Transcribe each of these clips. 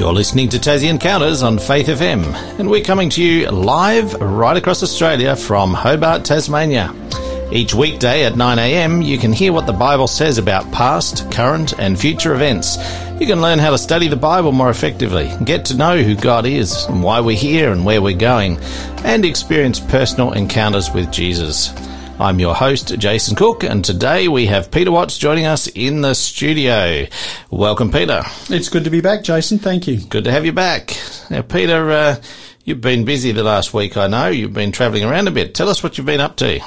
You're listening to Tassie Encounters on Faith FM, and we're coming to you live right across Australia from Hobart, Tasmania. Each weekday at 9 a.m, you can hear what the Bible says about past, current and future events. You can learn how to study the Bible more effectively, get to know who God is and why we're here and where we're going, and experience personal encounters with Jesus. I'm your host, Jason Cook, and today we have Peter Watts joining us in the studio. Welcome, Peter. It's good to be back, Jason. Thank you. Good to have you back. Now, Peter, you've been busy the last week, I know. You've been travelling around a bit. Tell us what you've been up to.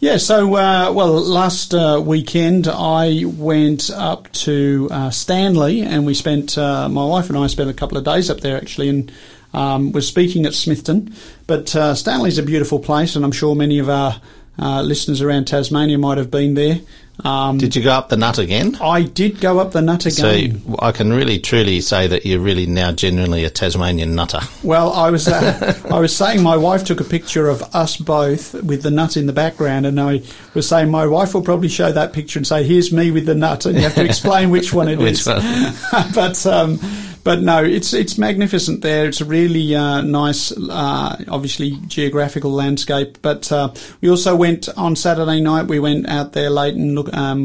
Yeah, so, last weekend I went up to Stanley, and we spent, my wife and I spent a couple of days up there, actually, and was speaking at Smithton. But Stanley's a beautiful place, and I'm sure many of our listeners around Tasmania might have been there. Did you go up the nut again? I did go up the nut again. So I can really truly say that you're really now genuinely a Tasmanian nutter. Well, I was I was saying my wife took a picture of us both with the nut in the background, and I was saying my wife will probably show that picture and say, "Here's me with the nut," and you have to explain which one it is. Which one? But no, it's magnificent there. It's a really nice, obviously, geographical landscape. But we also went on Saturday night. We went out there late and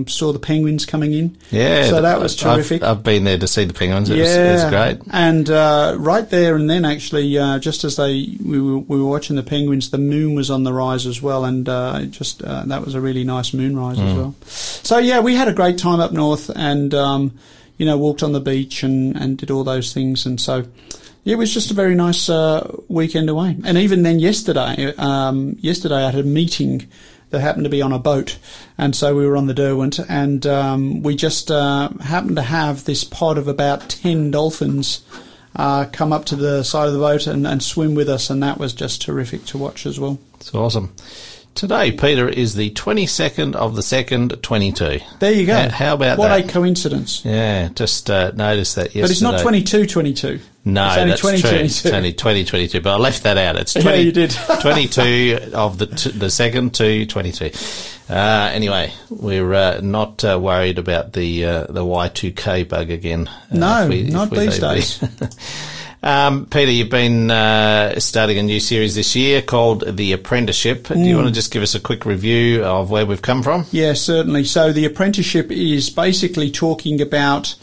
saw the penguins coming in. Yeah. So that was terrific. I've been there to see the penguins. It was great. And right there and then, actually, just as we were watching the penguins, the moon was on the rise as well. And that was a really nice moonrise as well. So, yeah, we had a great time up north and walked on the beach and did all those things. And so it was just a very nice weekend away. And even then yesterday I had a meeting that happened to be on a boat. And so we were on the Derwent, and we just happened to have this pod of about 10 dolphins come up to the side of the boat and swim with us. And that was just terrific to watch as well. It's awesome. Today, Peter, is the 22nd of the 2nd, 22. There you go. How about that? What a coincidence. Yeah, just noticed that yesterday. But it's not 22-22. No, that's true. It's only 20-22, but I left that out. It's 20, yeah, you did. 22 of the 2nd to 22. Anyway, we're not worried about the Y2K bug again. No, not these days. Peter, you've been starting a new series this year called The Apprenticeship. Do you want to just give us a quick review of where we've come from? Yeah, certainly. So The Apprenticeship is basically talking about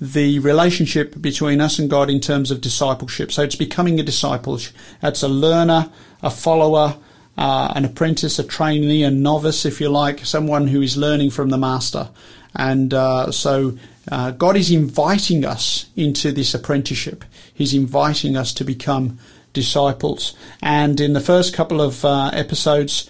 the relationship between us and God in terms of discipleship. So it's becoming a disciple. That's a learner, a follower, an apprentice, a trainee, a novice, if you like, someone who is learning from the master. And so God is inviting us into this apprenticeship. He's inviting us to become disciples. And in the first couple of episodes,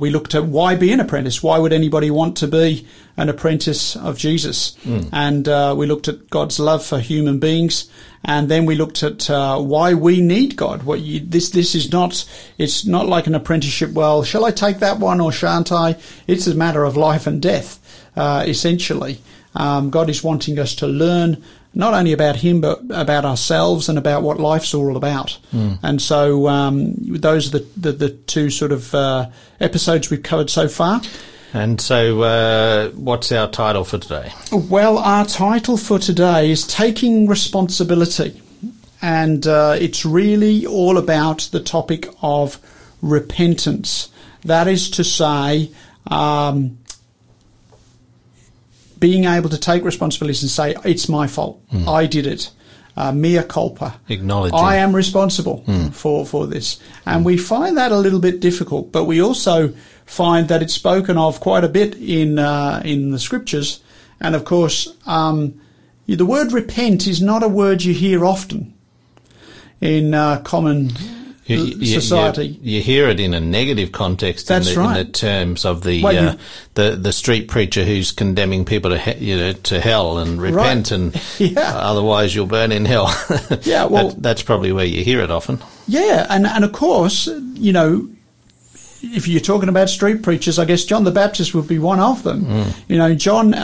we looked at why be an apprentice. Why would anybody want to be an apprentice of Jesus? And we looked at God's love for human beings. And then we looked at why we need God. This is not, it's not like an apprenticeship. Well, shall I take that one or shan't I? It's a matter of life and death, essentially. God is wanting us to learn not only about him, but about ourselves and about what life's all about. And so those are the two sort of episodes we've covered so far. And so what's our title for today? Well, our title for today is Taking Responsibility. And it's really all about the topic of repentance. That is to say, being able to take responsibilities and say, it's my fault. I did it. Mea culpa. Acknowledging. I am responsible for this. And we find that a little bit difficult, but we also find that it's spoken of quite a bit in the scriptures. And of course, the word repent is not a word you hear often in common society. You hear it in a negative context. That's right. In the terms of the street preacher who's condemning people to hell and repent, right. And otherwise you'll burn in hell. Yeah, well, that's probably where you hear it often. Yeah, and of course, if you're talking about street preachers, I guess John the Baptist would be one of them. John,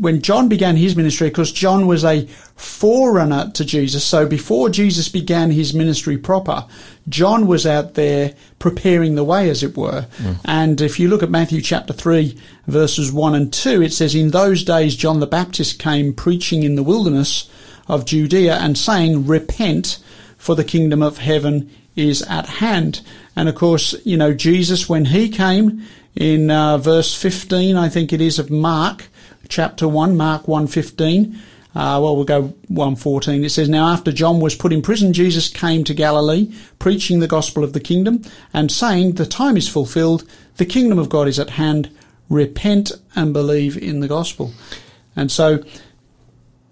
when John began his ministry, of course, John was a forerunner to Jesus. So before Jesus began his ministry proper, John was out there preparing the way, as it were. And if you look at Matthew chapter 3, verses 1 and 2, it says, "In those days John the Baptist came preaching in the wilderness, of Judea and saying, repent, for the kingdom of heaven is at hand. And of course, you know, Jesus, when he came in verse 15, I think it is, of Mark chapter 1, Mark 1:15, well, we'll go 1:14. It says, now after John was put in prison, Jesus came to Galilee, preaching the gospel of the kingdom and saying, the time is fulfilled, the kingdom of God is at hand, repent and believe in the gospel. And so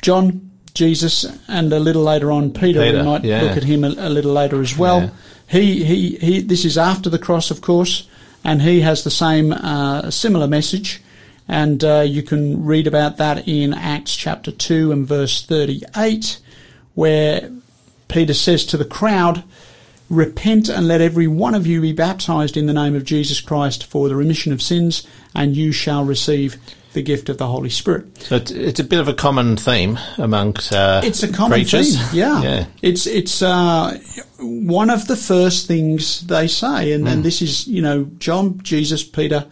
John, Jesus, and a little later on Peter we might look at him a little later as well. Yeah. He this is after the cross, of course, and he has the same similar message. And you can read about that in Acts chapter 2 and verse 38, where Peter says to the crowd, repent and let every one of you be baptized in the name of Jesus Christ for the remission of sins, and you shall receive the gift of the Holy Spirit. So it's a bit of a common theme amongst it's a common preachers. Theme, yeah. It's one of the first things they say. And this is, you know, John, Jesus, Peter,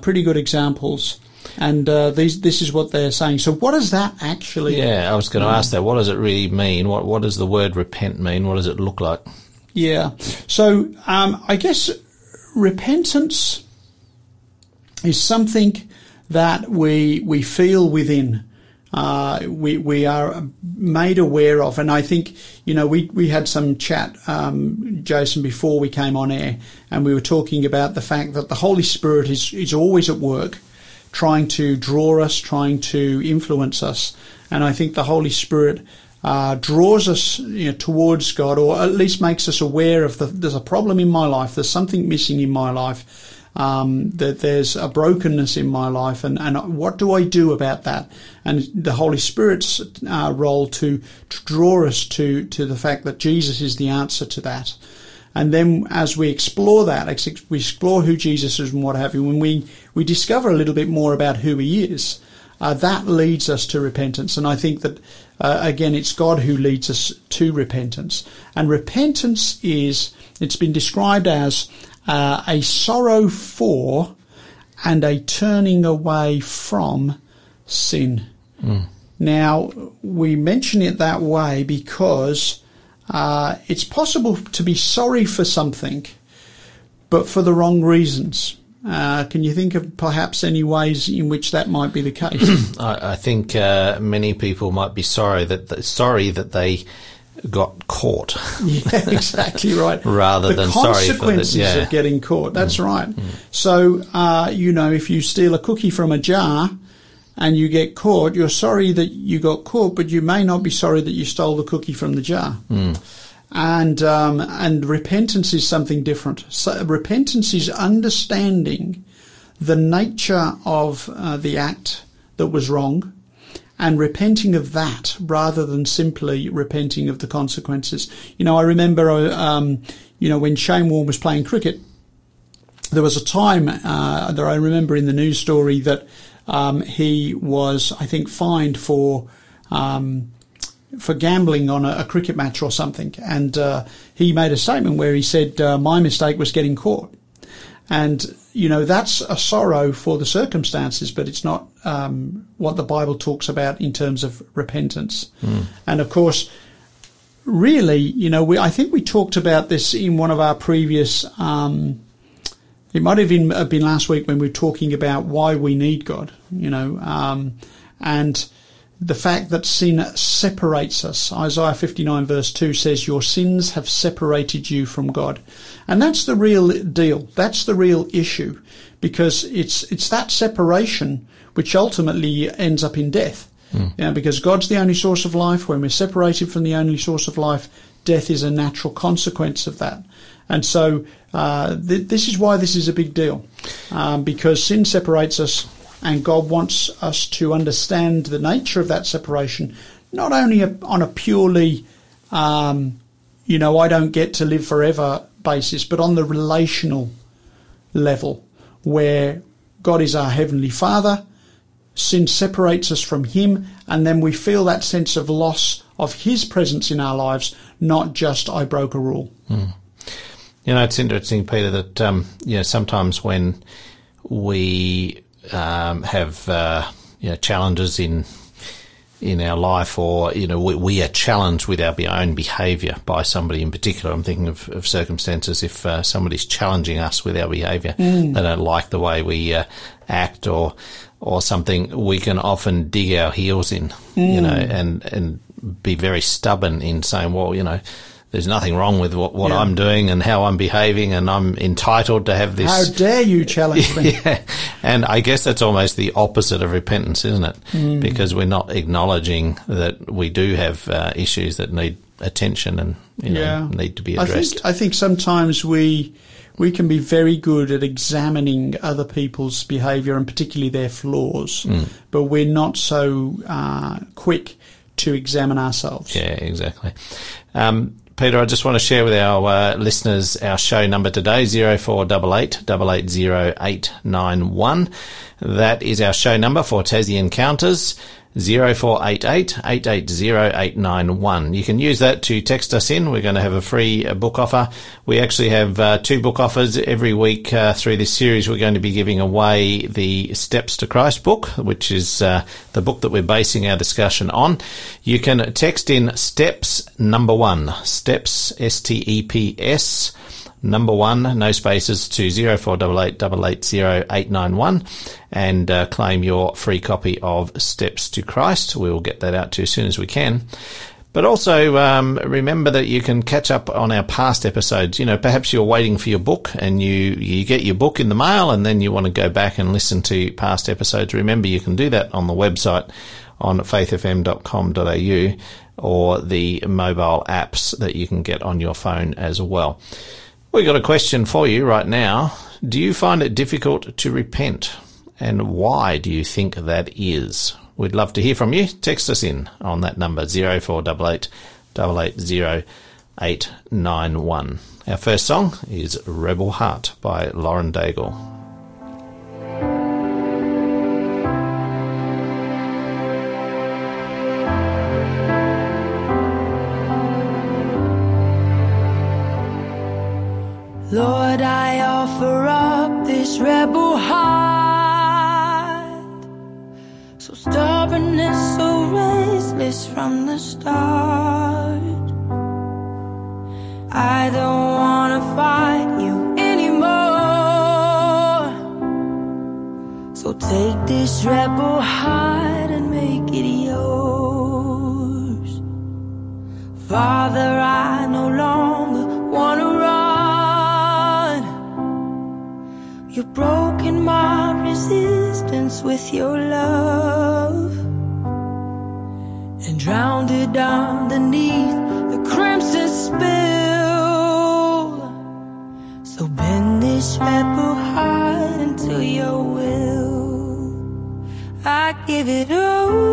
pretty good examples, and this is what they're saying. So what does that actually mean? Yeah, I was going to ask that. What does it really mean? What does the word repent mean? What does it look like? Yeah. So I guess repentance is something that we feel within. We are made aware of, and I think, you know, we had some chat, Jason, before we came on air, and we were talking about the fact that the Holy Spirit is always at work, trying to draw us, trying to influence us, and I think the Holy Spirit draws us, you know, towards God, or at least makes us aware of there's a problem in my life, there's something missing in my life. That there's a brokenness in my life, and what do I do about that? And the Holy Spirit's role to draw us to the fact that Jesus is the answer to that. And then as we explore that, we explore who Jesus is and what have you, when we discover a little bit more about who he is, that leads us to repentance. And I think that, again, it's God who leads us to repentance. And repentance it's been described as a sorrow for and a turning away from sin. Now, we mention it that way because it's possible to be sorry for something, but for the wrong reasons. Can you think of perhaps any ways in which that might be the case? I think many people might be sorry that they got caught. Yeah, exactly right. Rather than sorry for the consequences of getting caught. That's right. So, you know, if you steal a cookie from a jar and you get caught, you're sorry that you got caught, but you may not be sorry that you stole the cookie from the jar. And repentance is something different. So repentance is understanding the nature of the act that was wrong, and repenting of that rather than simply repenting of the consequences. You know, I remember, you know, when Shane Warne was playing cricket, there was a time that I remember in the news story that he was, I think, fined for gambling on a cricket match or something. And he made a statement where he said, my mistake was getting caught. And, you know, that's a sorrow for the circumstances, but it's not what the Bible talks about in terms of repentance. And, of course, really, you know, I think we talked about this in one of our previous it might have been last week when we were talking about why we need God, you know, and the fact that sin separates us. Isaiah 59 verse 2 says, your sins have separated you from God. And that's the real deal. That's the real issue, because it's that separation which ultimately ends up in death. You know, because God's the only source of life. When we're separated from the only source of life, death is a natural consequence of that. And so this is why this is a big deal, because sin separates us. And God wants us to understand the nature of that separation, not only on a purely, you know, I don't get to live forever basis, but on the relational level, where God is our Heavenly Father, sin separates us from Him, and then we feel that sense of loss of His presence in our lives, not just I broke a rule. You know, it's interesting, Peter, that, you know, sometimes when we have challenges in in our life, or, you know, we are challenged with our own behaviour by somebody in particular. I'm thinking of circumstances if somebody's challenging us with our behaviour. They don't like the way we act or something, we can often dig our heels in, you know, and be very stubborn in saying, well, you know, there's nothing wrong with what I'm doing and how I'm behaving, and I'm entitled to have this. How dare you challenge me? And I guess that's almost the opposite of repentance, isn't it? Because we're not acknowledging that we do have issues that need attention and, you know, need to be addressed. I think sometimes we can be very good at examining other people's behaviour and particularly their flaws, but we're not so quick to examine ourselves. Yeah, exactly. Peter, I just want to share with our listeners our show number today, 0488 880 891. That is our show number for Tassie Encounters, 0488 880 891. You can use that to text us in. We're going to have a free book offer. We actually have two book offers every week through this series. We're going to be giving away the Steps to Christ book, which is the book that we're basing our discussion on. You can text in Steps number 1, Steps, S-T-E-P-S, number 1, no spaces, to 0488 880 891, and claim your free copy of Steps to Christ. We will get that out to you as soon as we can. But also remember that you can catch up on our past episodes. You know, perhaps you're waiting for your book and you get your book in the mail and then you want to go back and listen to past episodes. Remember, you can do that on the website on faithfm.com.au or the mobile apps that you can get on your phone as well. We've got a question for you right now. Do you find it difficult to repent? And why do you think that is? We'd love to hear from you. Text us in on that number, 0488 880 891. Our first song is Rebel Heart by Lauren Daigle. Lord, I offer up this rebel heart, so stubborn and so restless from the start. I don't wanna fight you anymore, so take this rebel heart and make it yours. Father, I no longer wanna run. You've broken my resistance with your love and drowned it underneath the crimson spill. So bend this rebel heart into your will. I give it over.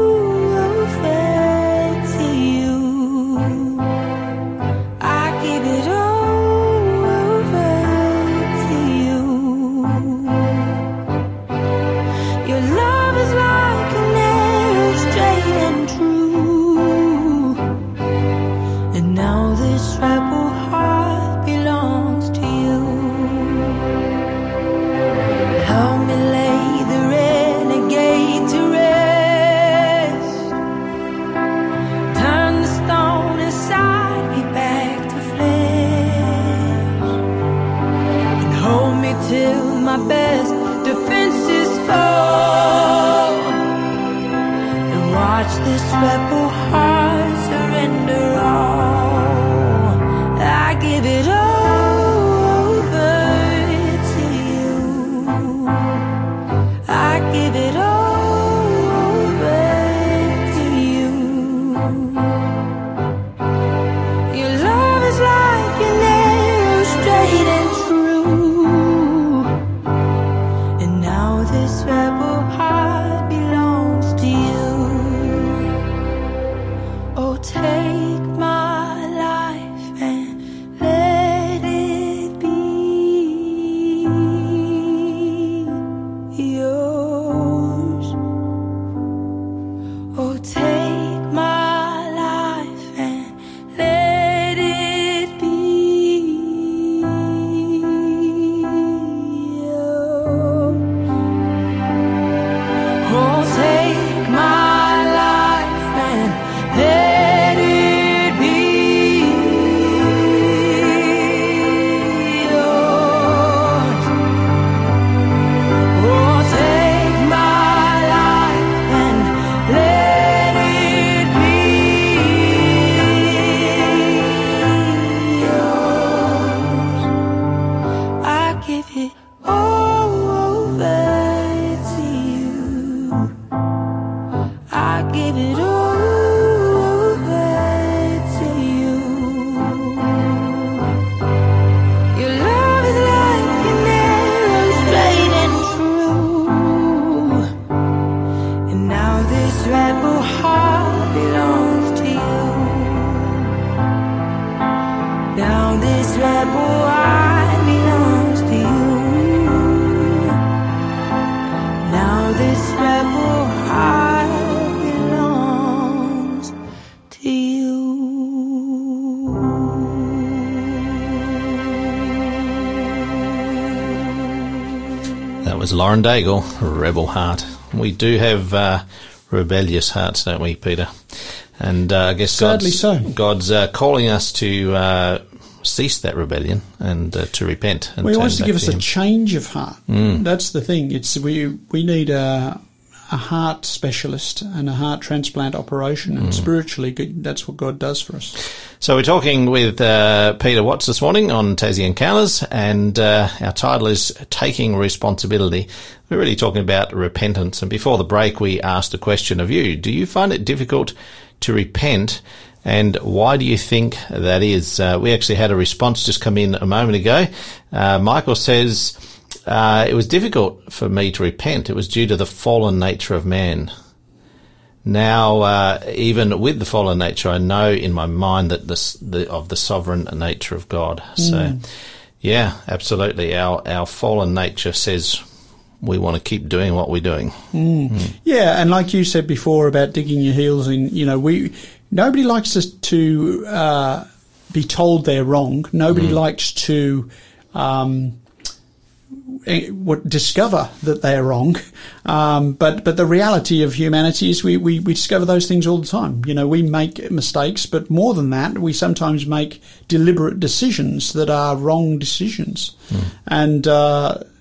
Lauren Daigle, Rebel Heart. We do have rebellious hearts, don't we, Peter? And I guess God's calling us to cease that rebellion and to repent. And he wants to give us a change of heart. Mm. That's the thing. It's we need a heart specialist and a heart transplant operation, and spiritually that's what God does for us. So we're talking with Peter Watts this morning on Tassie Encounters, and our title is Taking Responsibility. We're really talking about repentance, and before the break we asked a question of you. Do you find it difficult to repent, and why do you think that is? We actually had a response just come in a moment ago. Michael says, it was difficult for me to repent. It was due to the fallen nature of man. Now, even with the fallen nature, I know in my mind that of the sovereign nature of God. So, yeah, absolutely. Our fallen nature says we want to keep doing what we're doing. Yeah, and like you said before about digging your heels in, nobody likes to be told they're wrong. Nobody likes to discover that they are wrong, but the reality of humanity is we discover those things all the time. We make mistakes, but more than that, we sometimes make deliberate decisions that are wrong decisions. And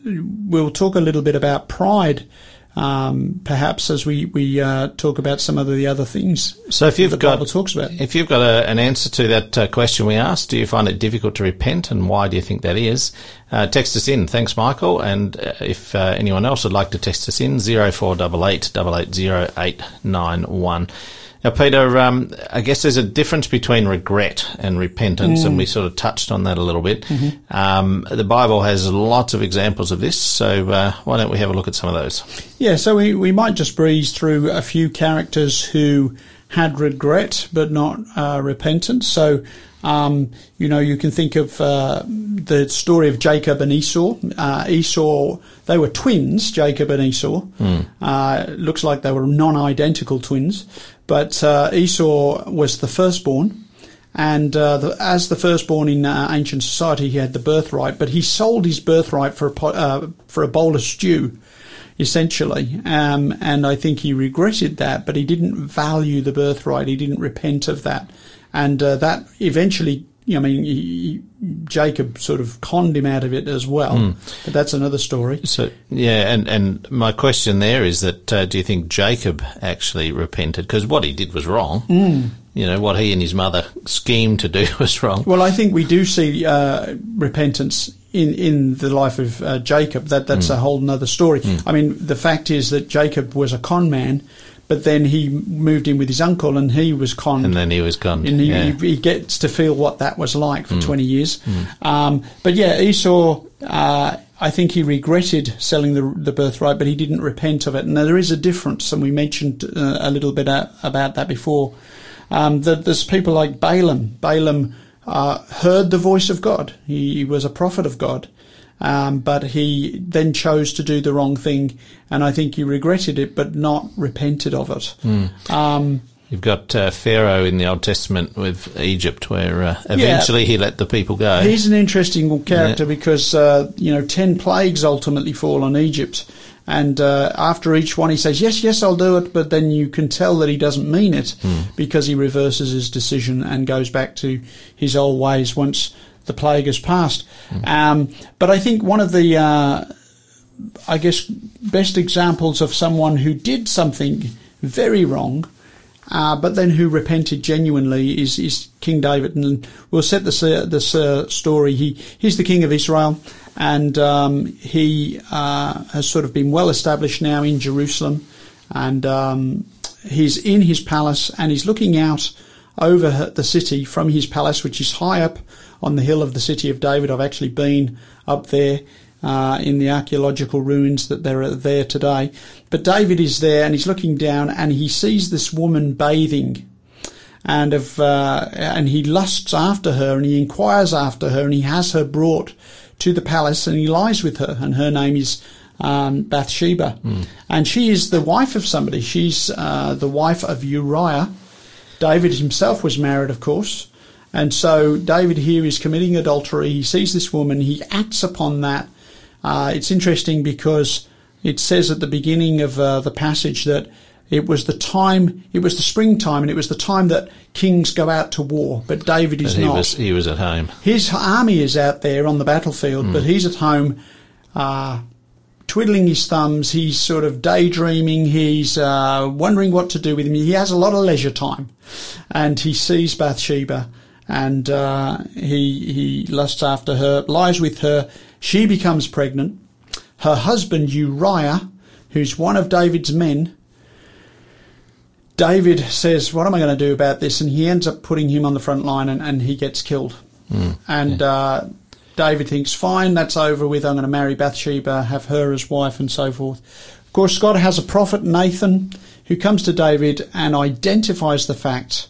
we'll talk a little bit about pride, perhaps as we talk about some of the other things. So if you've got an answer to that question we asked, do you find it difficult to repent, and why do you think that is? Text us in. Thanks, Michael. And if anyone else would like to text us in, 0488 880891. Now, Peter, I guess there's a difference between regret and repentance, and we sort of touched on that a little bit. The Bible has lots of examples of this, so why don't we have a look at some of those? Yeah, so we might just breeze through a few characters who had regret but not repentance. So, you can think of the story of Jacob and Esau. Esau, they were twins, Jacob and Esau. Looks like they were non-identical twins. But Esau was the firstborn, and as the firstborn in ancient society, he had the birthright. But he sold his birthright for a bowl of stew, essentially. And I think he regretted that, but he didn't value the birthright. He didn't repent of that, and that eventually, Jacob sort of conned him out of it as well. But that's another story. So, yeah, and my question there is that do you think Jacob actually repented? Because what he did was wrong. What he and his mother schemed to do was wrong. Well, I think we do see repentance in the life of Jacob. That's a whole nother story. The fact is that Jacob was a con man, but then he moved in with his uncle, and he was conned. And then he was conned. And he gets to feel what that was like for 20 years. But yeah, Esau, I think he regretted selling the birthright, but he didn't repent of it. And there is a difference, and we mentioned a little bit about that before. There's people like Balaam. Balaam heard the voice of God. He was a prophet of God. But he then chose to do the wrong thing, and I think he regretted it but not repented of it. You've got Pharaoh in the Old Testament with Egypt, where eventually he let the people go. He's an interesting character because, 10 plagues ultimately fall on Egypt. And after each one, he says, yes, yes, I'll do it. But then you can tell that he doesn't mean it because he reverses his decision and goes back to his old ways once the plague has passed. But I think one of the, best examples of someone who did something very wrong, but then who repented genuinely is King David. And we'll set this story. He's the king of Israel, and he has sort of been well established now in Jerusalem, and He's in his palace and he's looking out over the city from his palace, which is high up on the hill of the city of David. I've actually been up there in the archaeological ruins that are there today. But David is there and he's looking down and he sees this woman bathing, and he lusts after her and he inquires after her, and he has her brought to the palace and he lies with her, and her name is Bathsheba. Mm. And she is the wife of somebody. She's the wife of Uriah. David himself was married, of course. And so David here is committing adultery. He sees this woman. He acts upon that. It's interesting because it says at the beginning of the passage that it was the springtime, and it was the time that kings go out to war. But David is not. He was at home. His army is out there on the battlefield, but he's at home twiddling his thumbs. He's sort of daydreaming. He's wondering what to do with him. He has a lot of leisure time, and he sees Bathsheba, and he lusts after her, lies with her. She becomes pregnant. Her husband, Uriah, who's one of David's men, David says, what am I going to do about this? And he ends up putting him on the front line, and he gets killed. Mm, and yeah. David thinks, fine, that's over with. I'm going to marry Bathsheba, have her as wife, and so forth. Of course, God has a prophet, Nathan, who comes to David and identifies the fact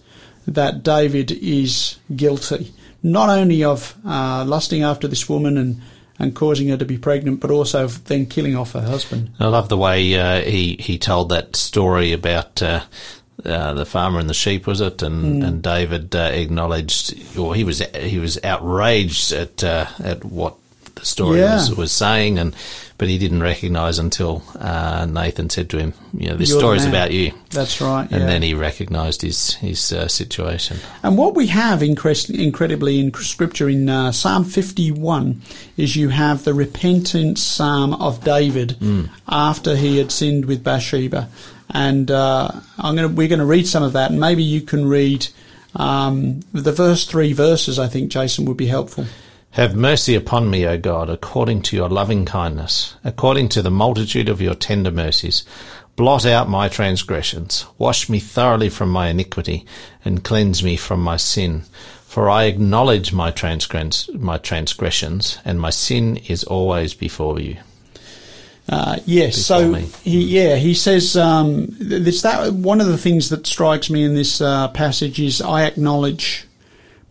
that David is guilty, not only of lusting after this woman and causing her to be pregnant, but also then killing off her husband. I love the way he told that story about the farmer and the sheep, was it? And David acknowledged, or he was outraged at what the story was saying, but he didn't recognise until Nathan said to him, "You know, this story's about you." That's right. And then he recognised his situation. And what we have incredibly in Scripture in Psalm 51 is you have the repentant psalm of David after he had sinned with Bathsheba, and we're going to read some of that, and maybe you can read the first three verses. I think, Jason, would be helpful. Have mercy upon me, O God, according to your loving kindness, according to the multitude of your tender mercies. Blot out my transgressions. Wash me thoroughly from my iniquity, and cleanse me from my sin. For I acknowledge my transgressions, and my sin is always before you. He says, one of the things that strikes me in this passage is I acknowledge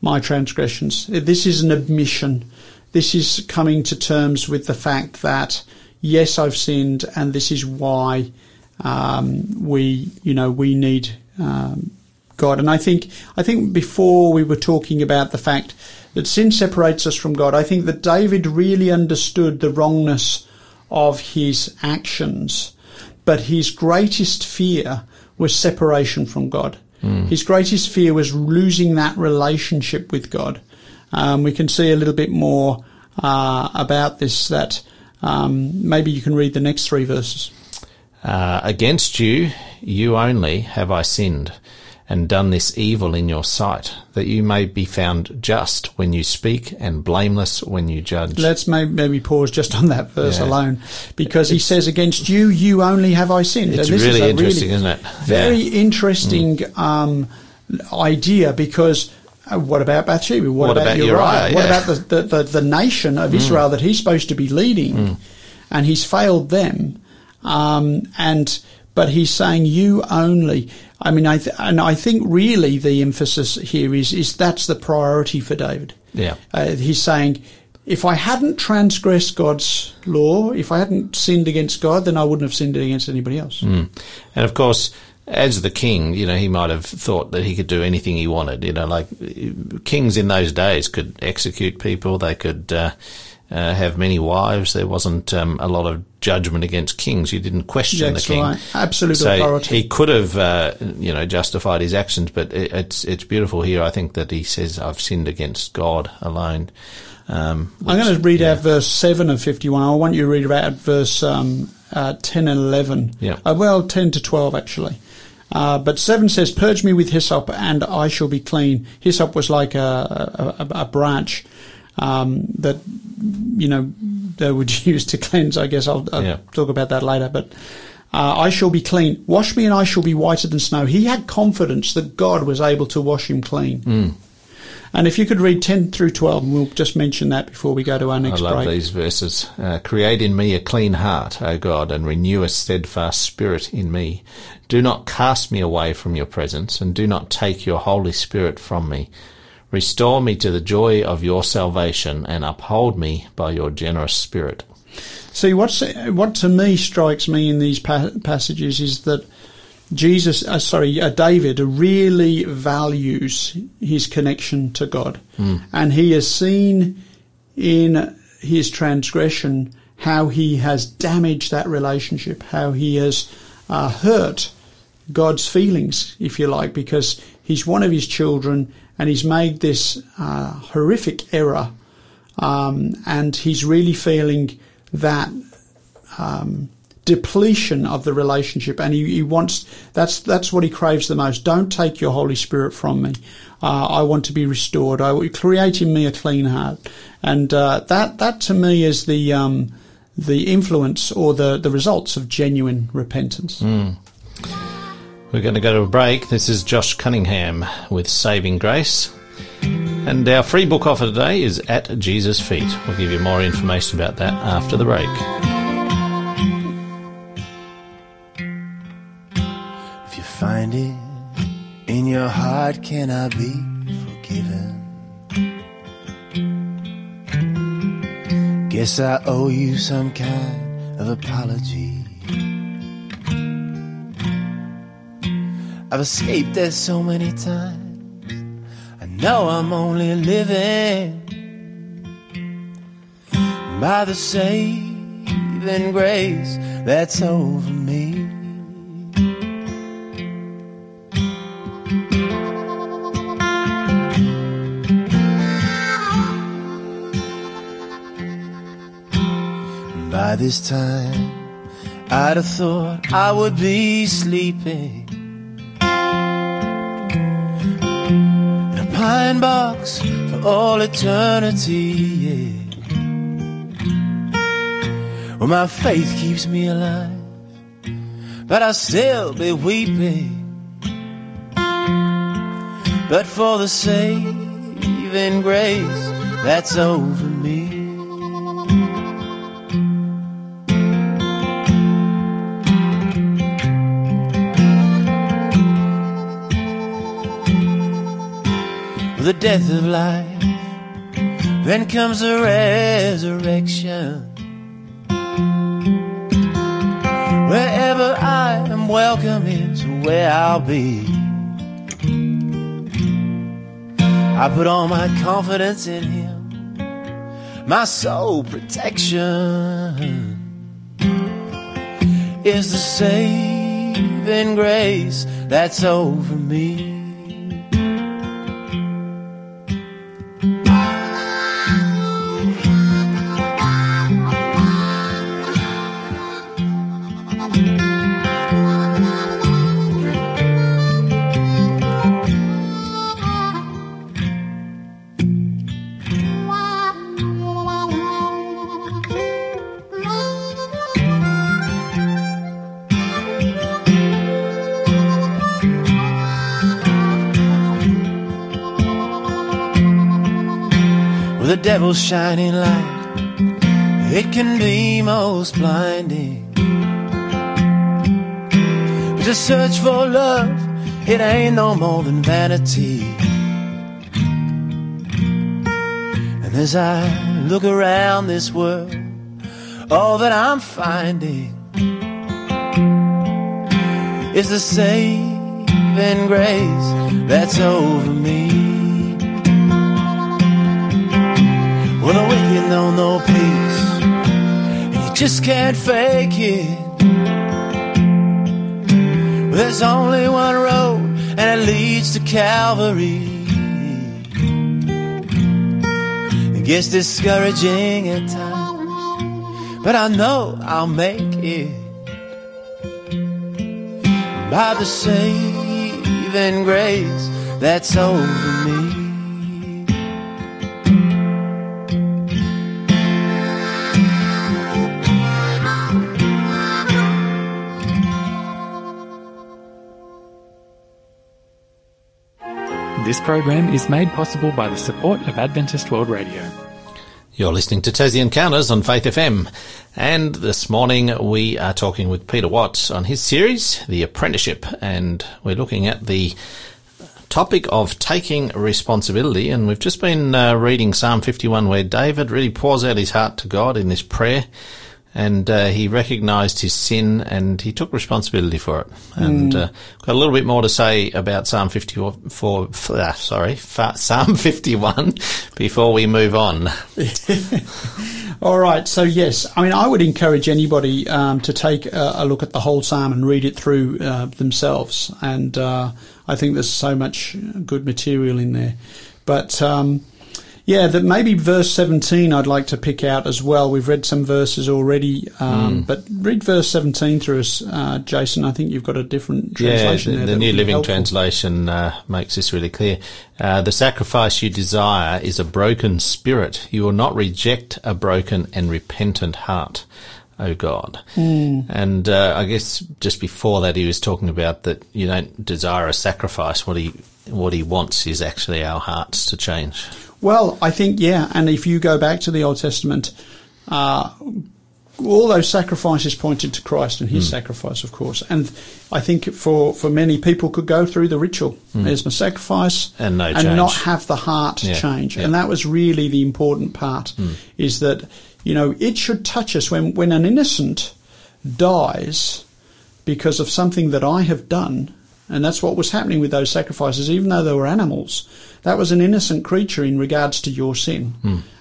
my transgressions. This is an admission. This is coming to terms with the fact that, yes, I've sinned, and this is why we need God. And I think before we were talking about the fact that sin separates us from God. I think that David really understood the wrongness of his actions, but his greatest fear was separation from God. His greatest fear was losing that relationship with God. We can see a little bit more about this, that maybe you can read the next three verses. Against you only, have I sinned and done this evil in your sight, that you may be found just when you speak and blameless when you judge. Let's maybe pause just on that verse alone, because he says, against you only have I sinned. It's really interesting, isn't it? Very interesting idea, because what about Bathsheba? What about Uriah? What about the nation of Israel that he's supposed to be leading? And he's failed them. But he's saying, you only. I mean, I think really the emphasis here is that's the priority for David. Yeah. He's saying, if I hadn't transgressed God's law, if I hadn't sinned against God, then I wouldn't have sinned against anybody else. And of course, as the king, he might have thought that he could do anything he wanted. Like kings in those days could execute people. They could have many wives. There wasn't a lot of judgment against kings. You didn't question the king. Right. Absolute authority. So he could have, justified his actions. But it's beautiful here, I think, that he says, "I've sinned against God alone." I'm going to read out verse 7 of 51. I want you to read about verse 10 and 11. Yeah. 10 to 12 actually. But 7 says, "Purge me with hyssop, and I shall be clean." Hyssop was like a branch that they would use to cleanse. I guess I'll talk about that later. But I shall be clean. Wash me and I shall be whiter than snow. He had confidence that God was able to wash him clean. Mm. And if you could read 10 through 12, and we'll just mention that before we go to our next break. I love these verses. Create in me a clean heart, O God, and renew a steadfast spirit in me. Do not cast me away from your presence, and do not take your Holy Spirit from me. Restore me to the joy of your salvation, and uphold me by your generous spirit. See, what to me strikes me in these passages is that David really values his connection to God. Mm. And he has seen in his transgression how he has damaged that relationship, how he has hurt God's feelings, if you like, because he's one of his children and he's made this horrific error. And he's really feeling that depletion of the relationship, and he wants, that's what he craves the most. Don't take your Holy Spirit from me. I want to be restored. Create in me a clean heart. And that to me is the influence or the results of genuine repentance. Mm. We're going to go to a break. This is Josh Cunningham with Saving Grace. And our free book offer today is At Jesus' Feet. We'll give you more information about that after the break. Find it in your heart, can I be forgiven? Guess I owe you some kind of apology. I've escaped that so many times. I know I'm only living by the saving grace that's over me. By this time, I'd have thought I would be sleeping in a pine box for all eternity, yeah. Well, my faith keeps me alive, but I'll still be weeping. But for the saving grace that's over me. The death of life, then comes the resurrection. Wherever I am welcome is where I'll be. I put all my confidence in Him, my sole protection is the saving grace that's over me. The devil's shining light, it can be most blinding. But the search for love, it ain't no more than vanity. And as I look around this world, all that I'm finding is the saving grace that's over me. Well, the wicked know no peace, and you just can't fake it. Well, there's only one road, and it leads to Calvary. It gets discouraging at times, but I know I'll make it by the saving grace that's over me. This program is made possible by the support of Adventist World Radio. You're listening to Tassie Encounters on Faith FM, and this morning we are talking with Peter Watts on his series, The Apprenticeship, and we're looking at the topic of taking responsibility, and we've just been reading Psalm 51, where David really pours out his heart to God in this prayer, and he recognised his sin and he took responsibility for it. And got a little bit more to say about Psalm 51 before we move on. All right, so yes, I mean, I would encourage anybody to take a look at the whole psalm and read it through themselves. And I think there's so much good material in there. But yeah, that maybe verse 17 I'd like to pick out as well. We've read some verses already, but read verse 17 through us, Jason. I think you've got a different translation there. The New Living Translation makes this really clear. The sacrifice you desire is a broken spirit. You will not reject a broken and repentant heart, O God. And I guess just before that he was talking about that you don't desire a sacrifice. What he wants is actually our hearts to change. Well, I think, yeah, and if you go back to the Old Testament, all those sacrifices pointed to Christ and his sacrifice, of course. And I think for many people could go through the ritual. There's my sacrifice and not have the heart change. Yeah. And that was really the important part, is that, you know, it should touch us. When an innocent dies because of something that I have done, and that's what was happening with those sacrifices, even though they were animals. That was an innocent creature in regards to your sin.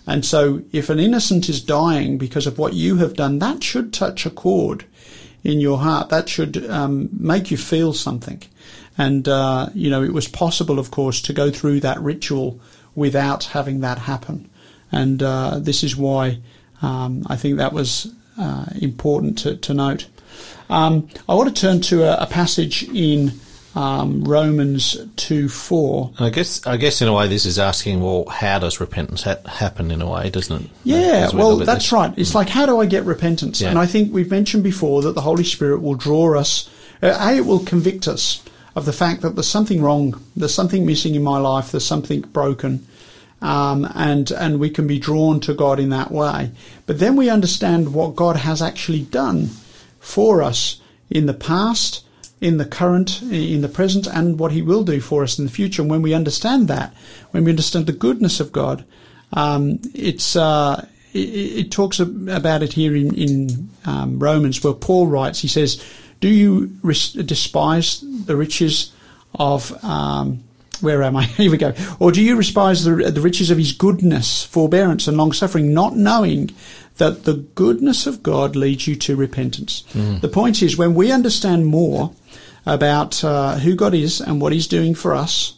And so if an innocent is dying because of what you have done, that should touch a chord in your heart. That should make you feel something. And, you know, it was possible, of course, to go through that ritual without having that happen. And this is why I think that was important to note. I want to turn to a passage in Romans 2:4. I guess in a way this is asking, well, how does repentance happen in a way, doesn't it? Yeah, well, that's right. It's like, how do I get repentance? Yeah. And I think we've mentioned before that the Holy Spirit will draw us, it will convict us of the fact that there's something wrong, there's something missing in my life, there's something broken, and we can be drawn to God in that way. But then we understand what God has actually done for us in the past, in the current, in the present, and what he will do for us in the future. And when we understand that, when we understand the goodness of God, it talks about it here in Romans, where Paul writes, he says, do you despise the riches of... where am I? Here we go. Or do you despise the riches of his goodness, forbearance and long-suffering, not knowing that the goodness of God leads you to repentance? The point is, when we understand more about who God is and what he's doing for us,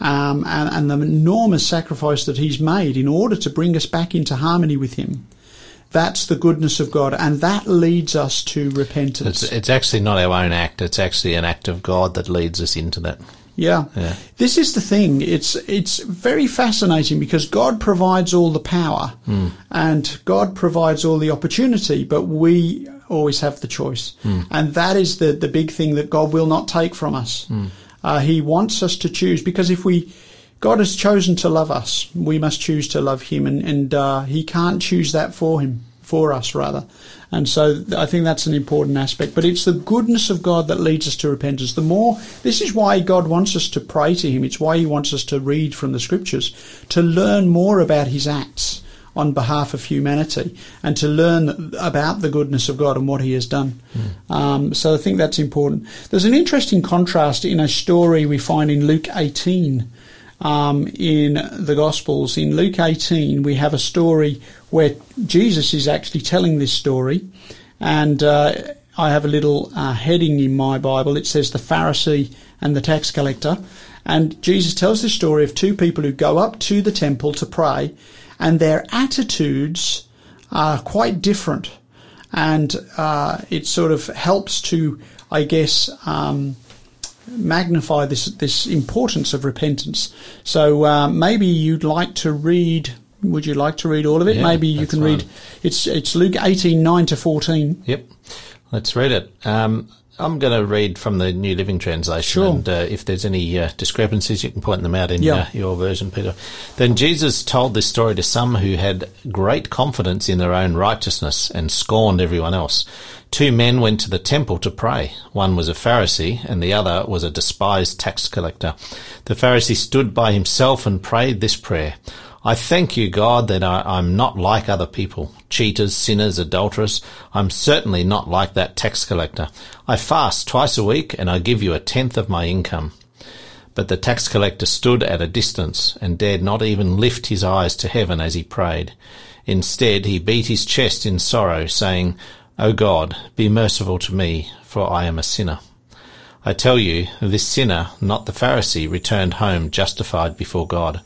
and the enormous sacrifice that he's made in order to bring us back into harmony with him, that's the goodness of God, and that leads us to repentance. It's actually not our own act. It's actually an act of God that leads us into that. Yeah. This is the thing. It's very fascinating because God provides all the power and God provides all the opportunity, but we always have the choice. And that is the big thing that God will not take from us. He wants us to choose, because if God has chosen to love us, we must choose to love him, and he can't choose that for us. And so I think that's an important aspect. But it's the goodness of God that leads us to repentance. This is why God wants us to pray to him. It's why he wants us to read from the scriptures, to learn more about his acts on behalf of humanity, and to learn about the goodness of God and what he has done. So I think that's important. There's an interesting contrast in a story we find in Luke 18. In the Gospels, in Luke 18, we have a story where Jesus is actually telling this story, and I have a little heading in my Bible. It says the Pharisee and the tax collector, and Jesus tells this story of two people who go up to the temple to pray, and their attitudes are quite different, and it sort of helps to, I guess, magnify this importance of repentance. So maybe you'd like to read. Would you like to read all of it? Yeah, maybe you can read. It's Luke 18:9 to 14. Yep, let's read it. I'm going to read from the New Living Translation. Sure. And if there's any discrepancies, you can point them out in your version, Peter. Then Jesus told this story to some who had great confidence in their own righteousness and scorned everyone else. Two men went to the temple to pray. One was a Pharisee and the other was a despised tax collector. The Pharisee stood by himself and prayed this prayer: I thank you, God, that I'm not like other people, cheaters, sinners, adulterers. I'm certainly not like that tax collector. I fast twice a week and I give you a tenth of my income. But the tax collector stood at a distance and dared not even lift his eyes to heaven as he prayed. Instead, he beat his chest in sorrow, saying, O God, be merciful to me, for I am a sinner. I tell you, this sinner, not the Pharisee, returned home justified before God,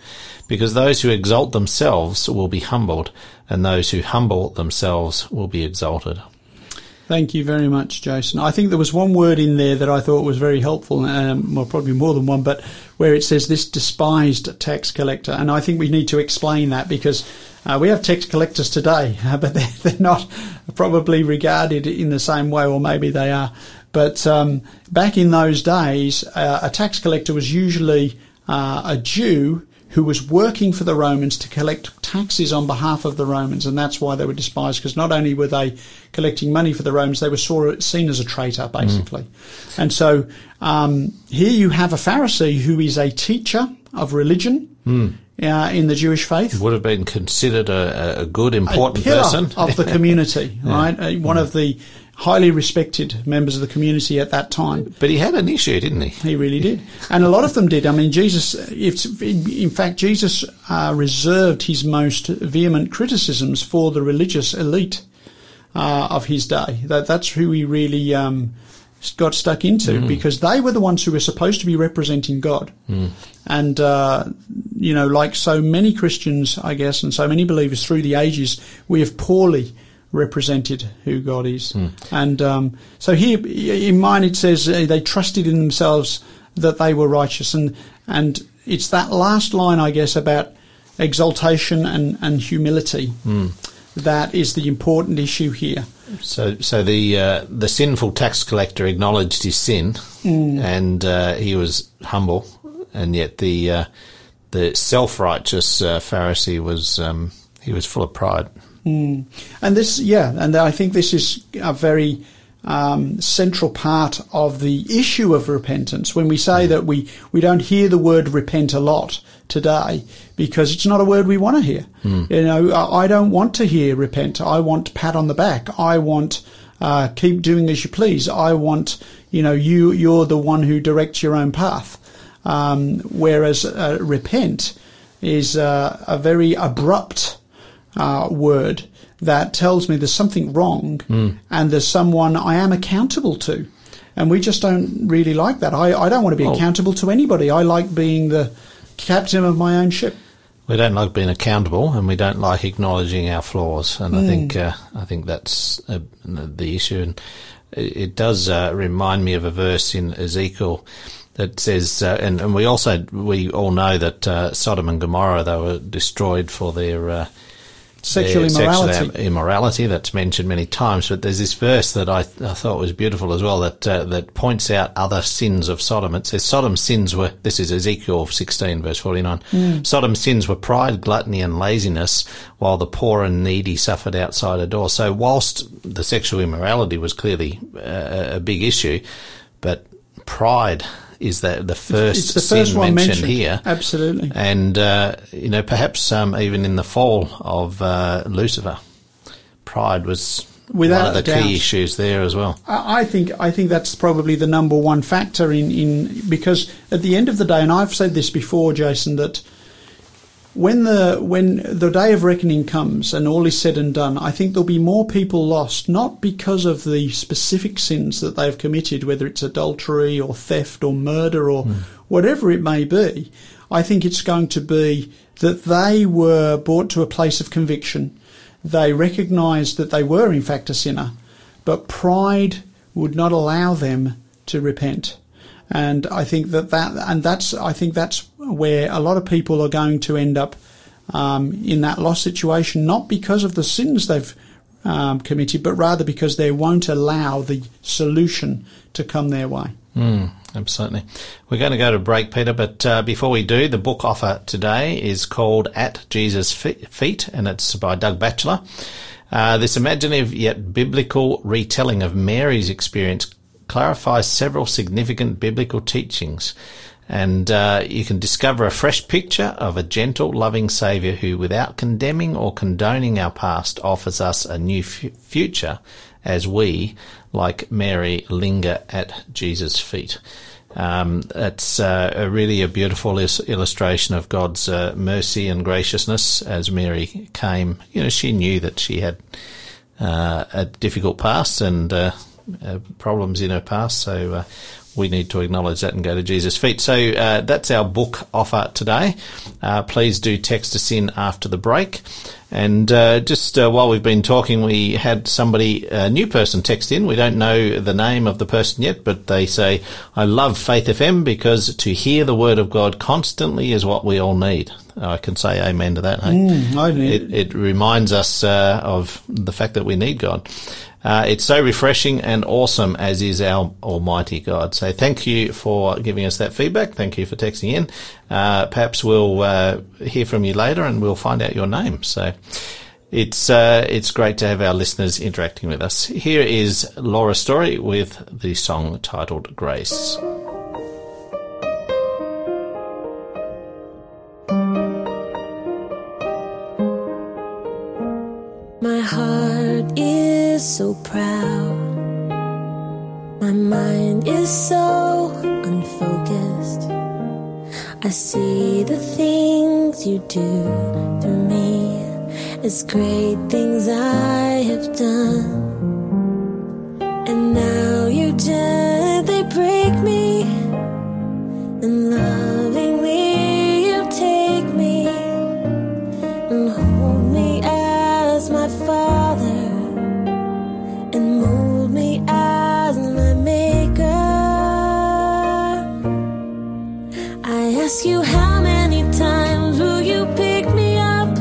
because those who exalt themselves will be humbled, and those who humble themselves will be exalted. Thank you very much, Jason. I think there was one word in there that I thought was very helpful, well, probably more than one, but where it says this despised tax collector, and I think we need to explain that, because we have tax collectors today, but they're not probably regarded in the same way, or maybe they are. But back in those days, a tax collector was usually a Jew who was working for the Romans to collect taxes on behalf of the Romans, and that's why they were despised, because not only were they collecting money for the Romans, they were seen as a traitor, basically. And so here you have a Pharisee who is a teacher of religion, in the Jewish faith. Would have been considered a good, important person. A pillar of the community, right? One of the highly respected members of the community at that time. But he had an issue, didn't he? He really did. And a lot of them did. I mean, Jesus reserved his most vehement criticisms for the religious elite of his day. That's who he really got stuck into, because they were the ones who were supposed to be representing God. And, like so many Christians, I guess, and so many believers through the ages, we have poorly represented who God is. And so here in mine it says they trusted in themselves that they were righteous, and it's that last line, I guess, about exaltation and humility that is the important issue here. So the sinful tax collector acknowledged his sin, and he was humble, and yet the self-righteous Pharisee was he was full of pride. And this, and I think this is a very central part of the issue of repentance. When we say that we don't hear the word repent a lot today, because it's not a word we want to hear. You know, I don't want to hear repent. I want pat on the back. I want keep doing as you please. I want, you're the one who directs your own path. Whereas repent is a very abrupt word that tells me there's something wrong and there's someone I am accountable to. And we just don't really like that. I don't want to be accountable to anybody. I like being the captain of my own ship. We don't like being accountable, and we don't like acknowledging our flaws. And I think that's the issue. And it does remind me of a verse in Ezekiel that says, and we all know that Sodom and Gomorrah, they were destroyed for their sexual immorality. That's mentioned many times, but there's this verse that I thought was beautiful as well, that that points out other sins of Sodom. It says Sodom's sins were, this is Ezekiel 16 verse 49, Sodom's sins were pride, gluttony and laziness, while the poor and needy suffered outside a door. So whilst the sexual immorality was clearly a big issue, but pride is that the first sin one mentioned here. Absolutely. And, perhaps even in the fall of Lucifer, pride was one of the key issues there as well. I think that's probably the number one factor in because at the end of the day, and I've said this before, Jason, that when the day of reckoning comes and all is said and done, I think there'll be more people lost, not because of the specific sins that they've committed, whether it's adultery or theft or murder or whatever it may be. I think it's going to be that they were brought to a place of conviction. They recognised that they were, in fact, a sinner, but pride would not allow them to repent. And I think that's where a lot of people are going to end up in that lost situation, not because of the sins they've committee, but rather because they won't allow the solution to come their way. Absolutely. We're going to go to break, Peter, but before we do, the book offer today is called At Jesus' Feet, and it's by Doug Batchelor. This imaginative yet biblical retelling of Mary's experience clarifies several significant biblical teachings, and you can discover a fresh picture of a gentle, loving Saviour who, without condemning or condoning our past, offers us a new future as we, like Mary, linger at Jesus' feet. It's really a beautiful illustration of God's mercy and graciousness as Mary came. You know, she knew that she had a difficult past and problems in her past, so we need to acknowledge that and go to Jesus' feet. So that's our book offer today. Please do text us in after the break. And just while we've been talking, we had somebody, a new person, text in. We don't know the name of the person yet, but they say, I love Faith FM because to hear the word of God constantly is what we all need. I can say amen to that. Hey? It reminds us of the fact that we need God. It's so refreshing and awesome, as is our Almighty God. So thank you for giving us that feedback. Thank you for texting in. Perhaps we'll hear from you later and we'll find out your name. So it's great to have our listeners interacting with us. Here is Laura Story with the song titled Grace. My heart is so proud. My mind is so unfocused. I see the things you do through me as great things I have done. And now you gently break me, and lovingly you take me and hold me as my Father, and mold me as my Maker. I ask you, how many times will you pick me up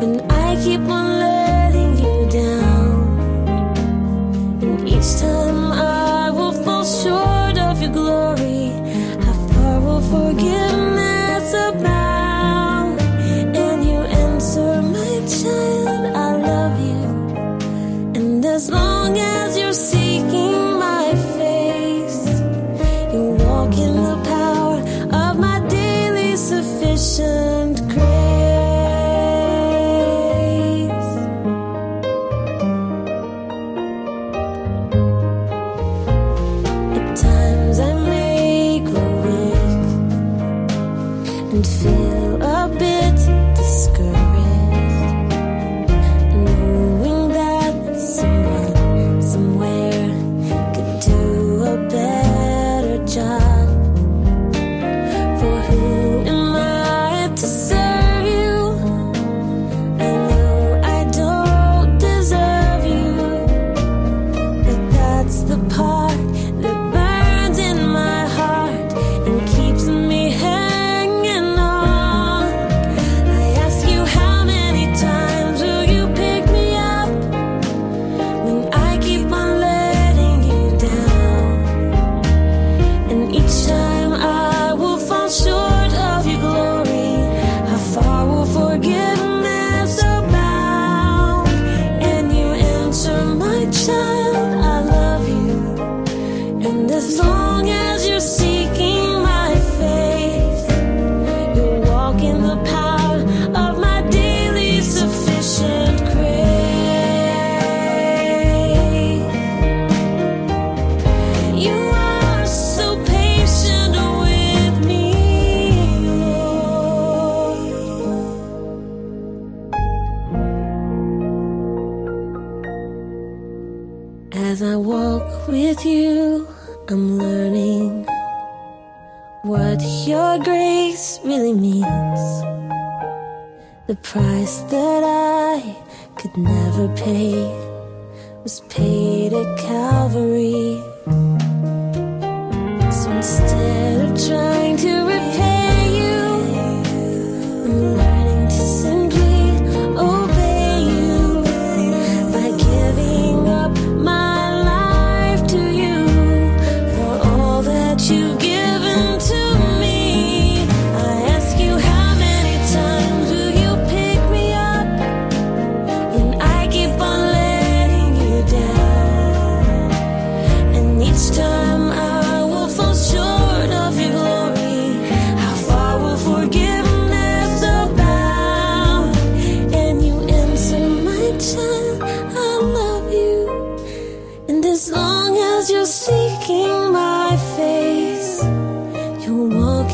when I keep on letting you down? And each time I will fall short of your glory, how far will forgiveness abound? And you answer, my child, I love you. And as long as you're seeking my face, you walk in the power of my daily sufficient grace. At times I may grow weak and feel a bit discouraged, knowing that someone somewhere could do a better job. For who am I to serve you? I know I don't deserve you, but that's the part that burns in my heart and keeps me hanging on. I ask you, how many times will you pick me up when I keep on letting you down? And each time I will fall short of your glory, how far will forgiveness abound? And you answer, my child, I love you. And as long as you're seeking my face, you walk in the power of my daily sufficient grace. You are so patient with me. As I walk with you, I'm learning what your grace really means. The price that I could never pay was paid at Calvary. So instead of trying to repay you, I'm learning to simply obey you.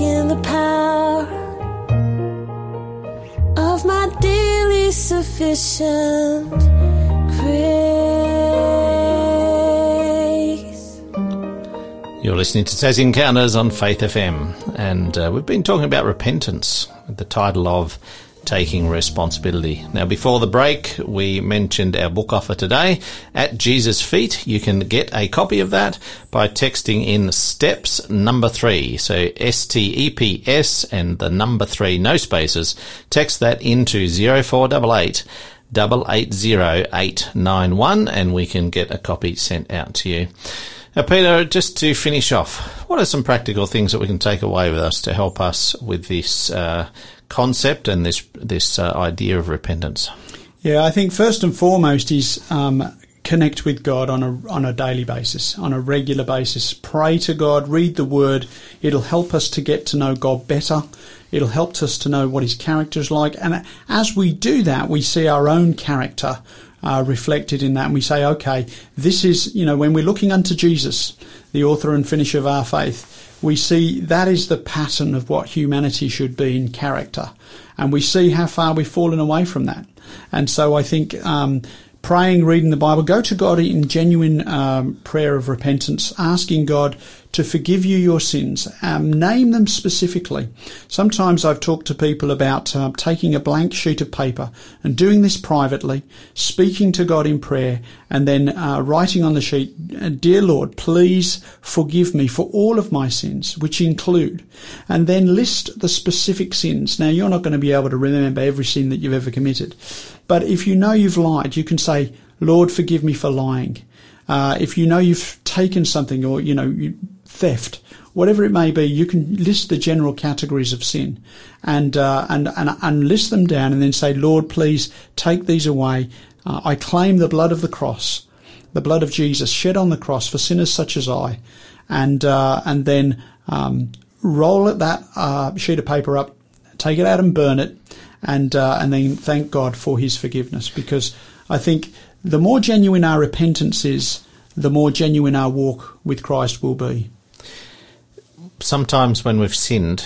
in the power of my daily sufficient grace. You're listening to Tassie Encounters on Faith FM, and we've been talking about repentance with the title of Taking Responsibility. Now, before the break, we mentioned our book offer today, At Jesus' Feet. You can get a copy of that by texting in STEPS number 3. So STEPS and the number 3, no spaces. Text that into 0488 880891 and we can get a copy sent out to you. Now, Peter, just to finish off, what are some practical things that we can take away with us to help us with this concept and this idea of repentance? Yeah, I think first and foremost is connect with God on a daily basis, on a regular basis. Pray to God, read the Word. It'll help us to get to know God better. It'll help us to know what His character is like. And as we do that, we see our own character reflected in that, and we say, okay, this is, when we're looking unto Jesus, the author and finisher of our faith, we see that is the pattern of what humanity should be in character, and we see how far we've fallen away from that. And so I think praying, reading the Bible, go to God in genuine prayer of repentance, asking God to forgive you your sins. Name them specifically. Sometimes I've talked to people about taking a blank sheet of paper and doing this privately, speaking to God in prayer, and then writing on the sheet, "Dear Lord, please forgive me for all of my sins," which include, and then list the specific sins. Now, you're not going to be able to remember every sin that you've ever committed, but if you know you've lied, you can say, "Lord, forgive me for lying." If you know you've taken something, or, theft, whatever it may be, you can list the general categories of sin and list them down, and then say, "Lord, please take these away. I claim the blood of the cross, the blood of Jesus shed on the cross for sinners such as I," and then roll that sheet of paper up, take it out and burn it, and then thank God for His forgiveness, because I think the more genuine our repentance is, the more genuine our walk with Christ will be. Sometimes when we've sinned,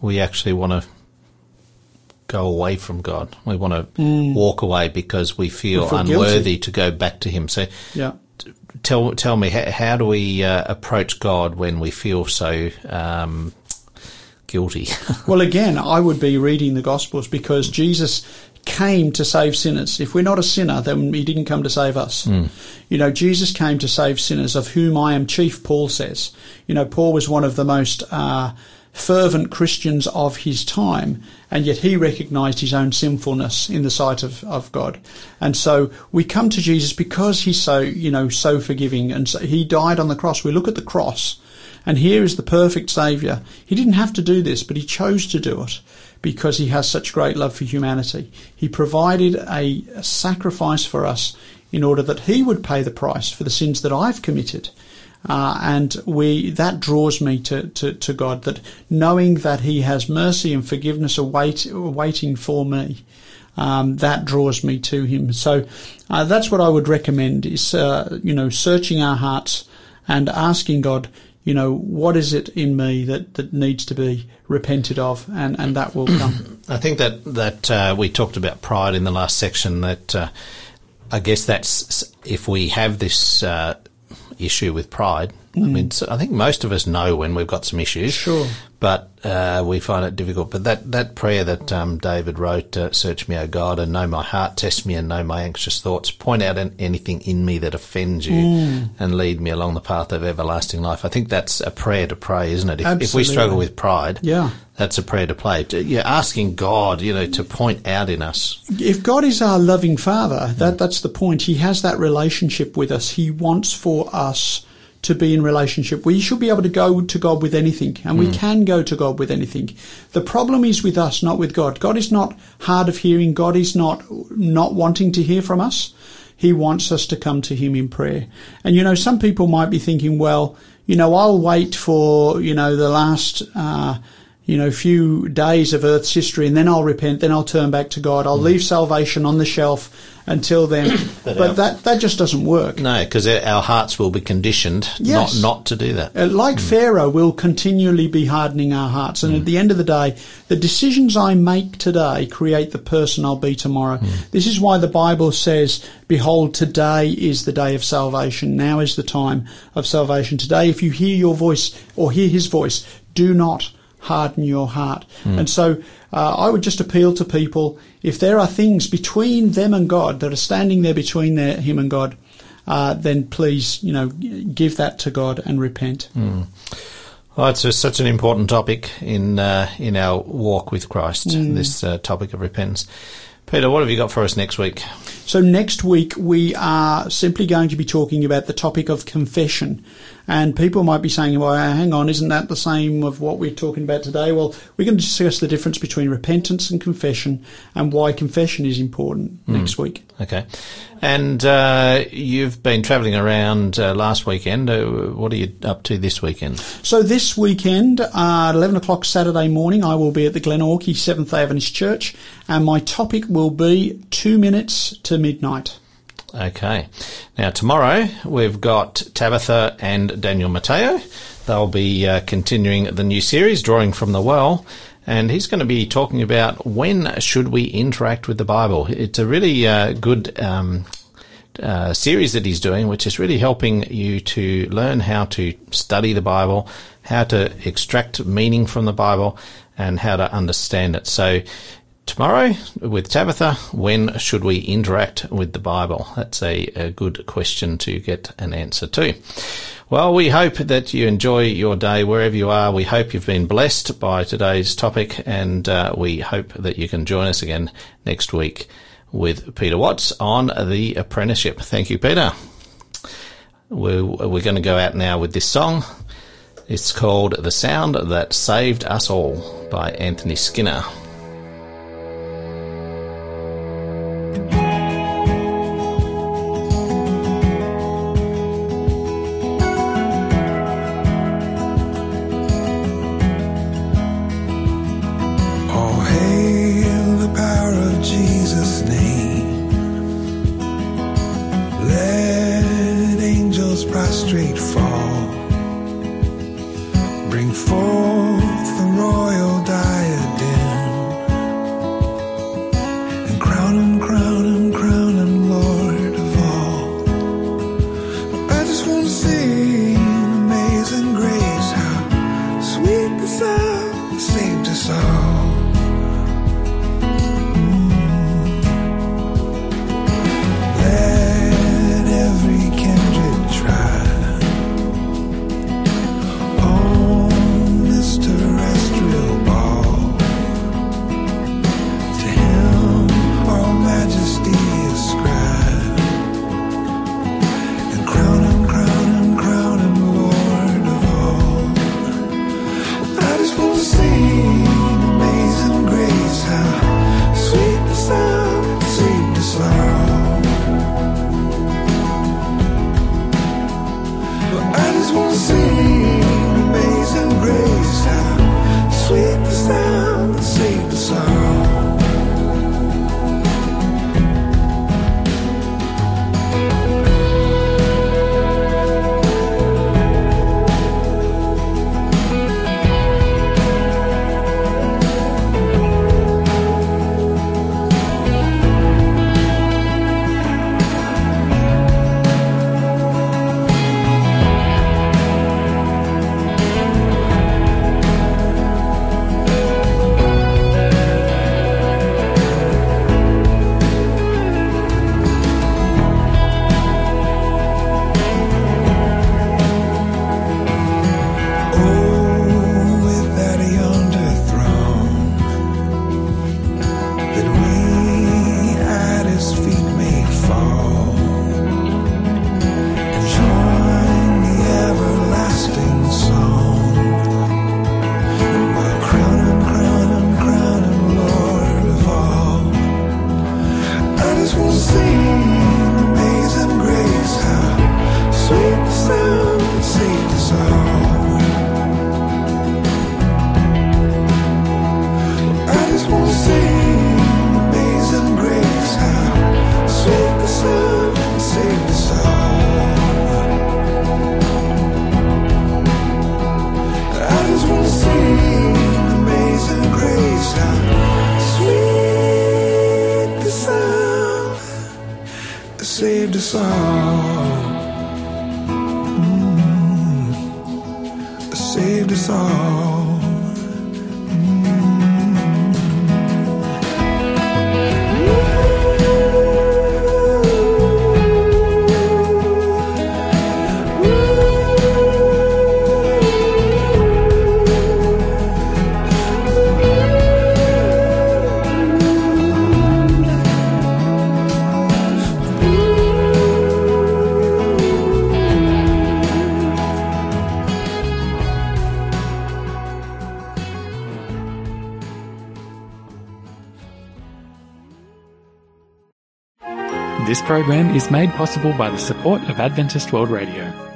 we actually want to go away from God. We want to walk away because we feel unworthy guilty to go back to Him. So yeah. Tell me, how do we approach God when we feel so guilty? Well, again, I would be reading the Gospels, because Jesus came to save sinners. If we're not a sinner, then He didn't come to save us. Jesus came to save sinners, of whom I am chief, Paul says. Paul was one of the most fervent Christians of his time, and yet he recognised his own sinfulness in the sight of God. And so we come to Jesus because He's so forgiving, and so He died on the cross. We look at the cross, and here is the perfect Saviour. He didn't have to do this, but He chose to do it, because He has such great love for humanity. He provided a sacrifice for us in order that He would pay the price for the sins that I've committed. That draws me to God, that knowing that He has mercy and forgiveness waiting for me, that draws me to Him. So that's what I would recommend, is searching our hearts and asking God, what is it in me that needs to be repented of, and that will come. I think that we talked about pride in the last section, that I guess that's, if we have this issue with pride, I think most of us know when we've got some issues. Sure. But we find it difficult. But that prayer that David wrote, "Search me, O God, and know my heart. Test me and know my anxious thoughts. Point out anything in me that offends you, and lead me along the path of everlasting life." I think that's a prayer to pray, isn't it? If we struggle with pride, that's a prayer to pray. You're asking God, to point out in us. If God is our loving Father, that's the point. He has that relationship with us. He wants for us to be in relationship. We should be able to go to God with anything, and we can go to God with anything. The problem is with us, not with God. God is not hard of hearing. God is not wanting to hear from us. He wants us to come to Him in prayer. And, some people might be thinking, well, I'll wait for, the last few days of Earth's history, and then I'll repent, then I'll turn back to God. I'll leave salvation on the shelf until then. But that just doesn't work. No, because our hearts will be conditioned not to do that. Pharaoh, we'll continually be hardening our hearts. And at the end of the day, the decisions I make today create the person I'll be tomorrow. This is why the Bible says, behold, today is the day of salvation. Now is the time of salvation. Today, if you hear your voice or hear his voice, do not harden your heart. And so I would just appeal to people, if there are things between them and God that are standing there between him and God, then please, give that to God and repent. Well, it's such an important topic in our walk with Christ, this topic of repentance. Peter, what have you got for us next week? So next week we are simply going to be talking about the topic of confession. And people might be saying, well, hang on, isn't that the same of what we're talking about today? Well, we're going to discuss the difference between repentance and confession and why confession is important next week. Okay. And you've been travelling around last weekend. What are you up to this weekend? So this weekend at 11 o'clock Saturday morning, I will be at the Glenorchy 7th Avenue Church, and my topic will be 2 minutes to midnight. Okay. Now, tomorrow we've got Tabitha and Daniel Matteo. They'll be continuing the new series, Drawing from the Well, and he's going to be talking about when should we interact with the Bible. It's a really good series that he's doing, which is really helping you to learn how to study the Bible, how to extract meaning from the Bible, and how to understand it. So tomorrow with Tabitha, when should we interact with the Bible? That's a good question to get an answer to. Well, we hope that you enjoy your day wherever you are. We hope you've been blessed by today's topic, and we hope that you can join us again next week with Peter Watts on The Apprenticeship. Thank you, Peter. We're going to go out now with this song. It's called The Sound That Saved Us All by Anthony Skinner. Bring forth the royal diadem. us all. Saved us all. This program is made possible by the support of Adventist World Radio.